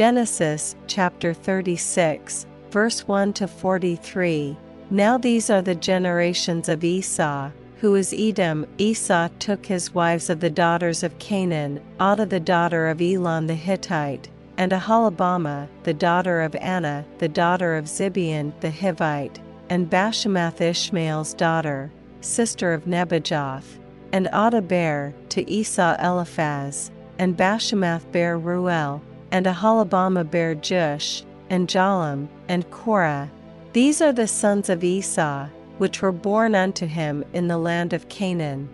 Genesis chapter 36, verse 1-43. Now these are the generations of Esau, who is Edom. Esau took his wives of the daughters of Canaan, Adah the daughter of Elon the Hittite, and Aholibamah, the daughter of Anna, the daughter of Zibeon the Hivite, and Basemath Ishmael's daughter, sister of Nebajoth. And Adah bare to Esau Eliphaz, and Basemath bare Reuel, and Aholibamah bare Jush, and Jalam, and Korah. These are the sons of Esau, which were born unto him in the land of Canaan.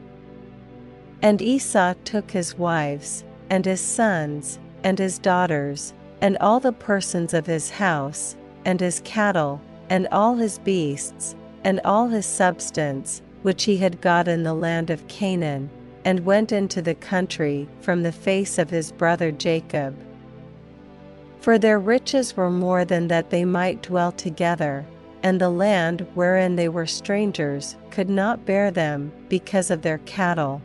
And Esau took his wives, and his sons, and his daughters, and all the persons of his house, and his cattle, and all his beasts, and all his substance, which he had got in the land of Canaan, and went into the country from the face of his brother Jacob. For their riches were more than that they might dwell together, and the land wherein they were strangers could not bear them because of their cattle.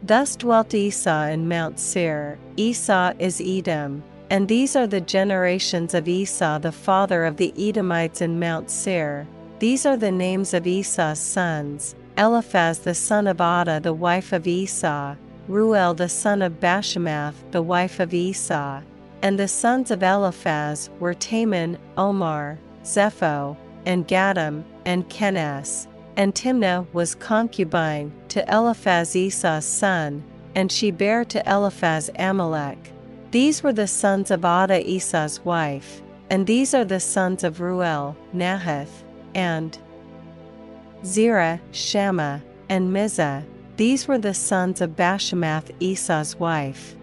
Thus dwelt Esau in Mount Seir. Esau is Edom, and these are the generations of Esau the father of the Edomites in Mount Seir. These are the names of Esau's sons: Eliphaz the son of Adah the wife of Esau, Reuel the son of Basemath the wife of Esau. And the sons of Eliphaz were Teman, Omar, Zepho, and Gatam, and Kenaz. And Timnah was concubine to Eliphaz Esau's son, and she bare to Eliphaz Amalek. These were the sons of Adah Esau's wife, and these are the sons of Reuel, Nahath, and Zerah, Shammah, and Mizzah. These were the sons of Basemath Esau's wife.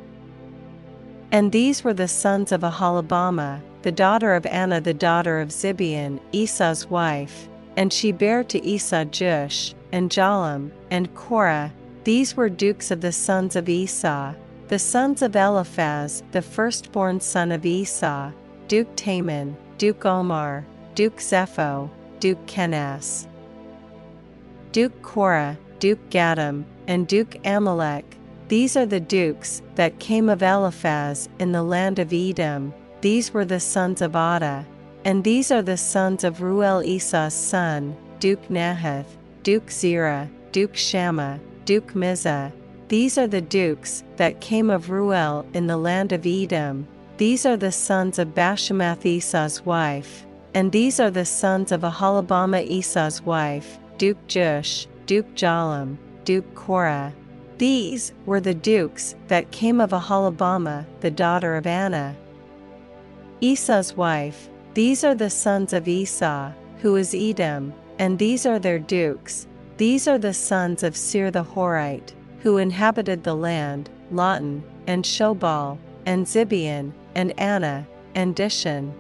And these were the sons of Aholibamah, the daughter of Anna the daughter of Zibeon, Esau's wife, and she bare to Esau Jush, and Jalam, and Korah. These were dukes of the sons of Esau, the sons of Eliphaz, the firstborn son of Esau, Duke Teman, Duke Omar, Duke Zepho, Duke Kenaz, Duke Korah, Duke Gatam, and Duke Amalek. These are the dukes that came of Eliphaz in the land of Edom. These were the sons of Adah, and these are the sons of Reuel Esau's son, Duke Nahath, Duke Zerah, Duke Shammah, Duke Mizzah. These are the dukes that came of Reuel in the land of Edom. These are the sons of Basemath Esau's wife, and these are the sons of Aholibamah Esau's wife, Duke Jush, Duke Jalam, Duke Korah. These were the dukes that came of Aholibamah, the daughter of Anna, Esau's wife. These are the sons of Esau, who is Edom, and these are their dukes. These are the sons of Seir the Horite, who inhabited the land, Lotan, and Shobal, and Zibeon, and Anna, and Dishon,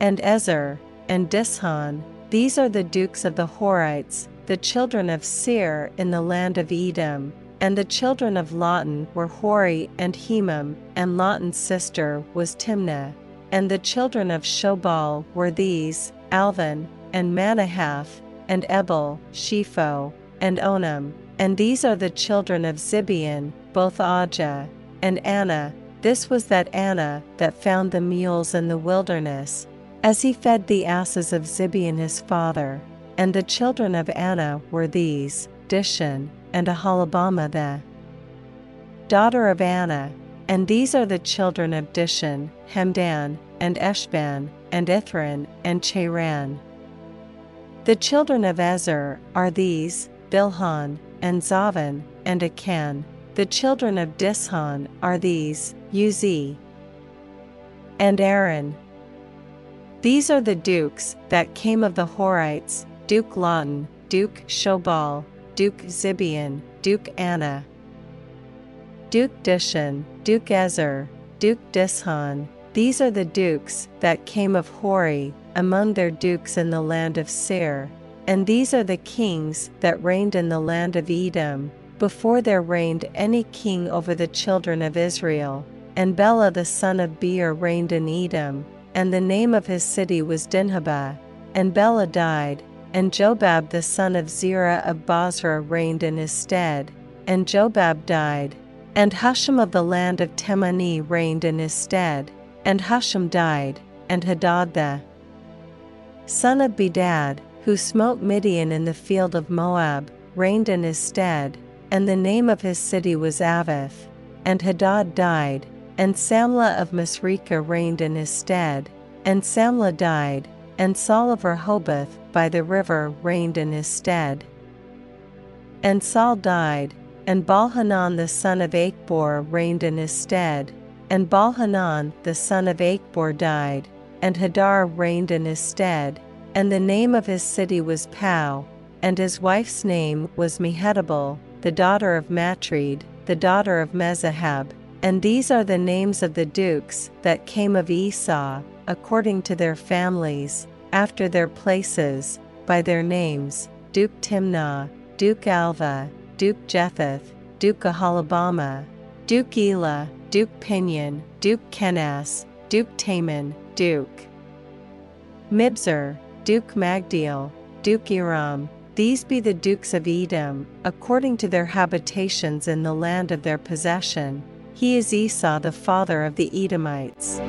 and Ezer, and Dishon. These are the dukes of the Horites, the children of Seir in the land of Edom. And the children of Lotan were Hori and Hemam, and Lotan's sister was Timnah. And the children of Shobal were these, Alvan, and Manahath, and Ebal, Shepho, and Onam. And these are the children of Zibeon, both Adah and Anna. This was that Anna that found the mules in the wilderness, as he fed the asses of Zibeon his father. And the children of Anna were these, Dishon, and Aholibamah the daughter of Anna. And these are the children of Dishon, Hemdan, and Eshban, and Ithran, and Cheran. The children of Ezer are these, Bilhan, and Zavan, and Akan. The children of Dishon are these, Uzi, and Aaron. These are the dukes that came of the Horites, Duke Lotan, Duke Shobal, Duke Zibeon, Duke Anna, Duke Dishon, Duke Ezer, Duke Dishon. These are the dukes that came of Hori, among their dukes in the land of Seir. And these are the kings that reigned in the land of Edom, before there reigned any king over the children of Israel. And Bela the son of Beor reigned in Edom, and the name of his city was Dinhabah. And Bela died, and Jobab the son of Zerah of Bozrah reigned in his stead. And Jobab died, And Husham of the land of Teman reigned in his stead, and Husham died, and Hadad the son of Bedad, who smote Midian in the field of Moab, reigned in his stead, and the name of his city was Avith, and Hadad died, and Samlah of Masrekah reigned in his stead, and Samlah died, and Saul of Rehoboth by the river reigned in his stead. And Saul died, and Baal-Hanan the son of Achbor reigned in his stead, and Baal-Hanan the son of Achbor died, and Hadar reigned in his stead, and the name of his city was Pau, and his wife's name was Mehetabel, the daughter of Matred, the daughter of Mezahab. And these are the names of the dukes that came of Esau, according to their families, after their places, by their names: Duke Timnah, Duke Alva, Duke Japheth, Duke Aholibamah, Duke Elah, Duke Pinion, Duke Kenaz, Duke Teman, Duke Mibzer, Duke Magdiel, Duke Iram. These be the dukes of Edom, according to their habitations in the land of their possession. He is Esau the father of the Edomites.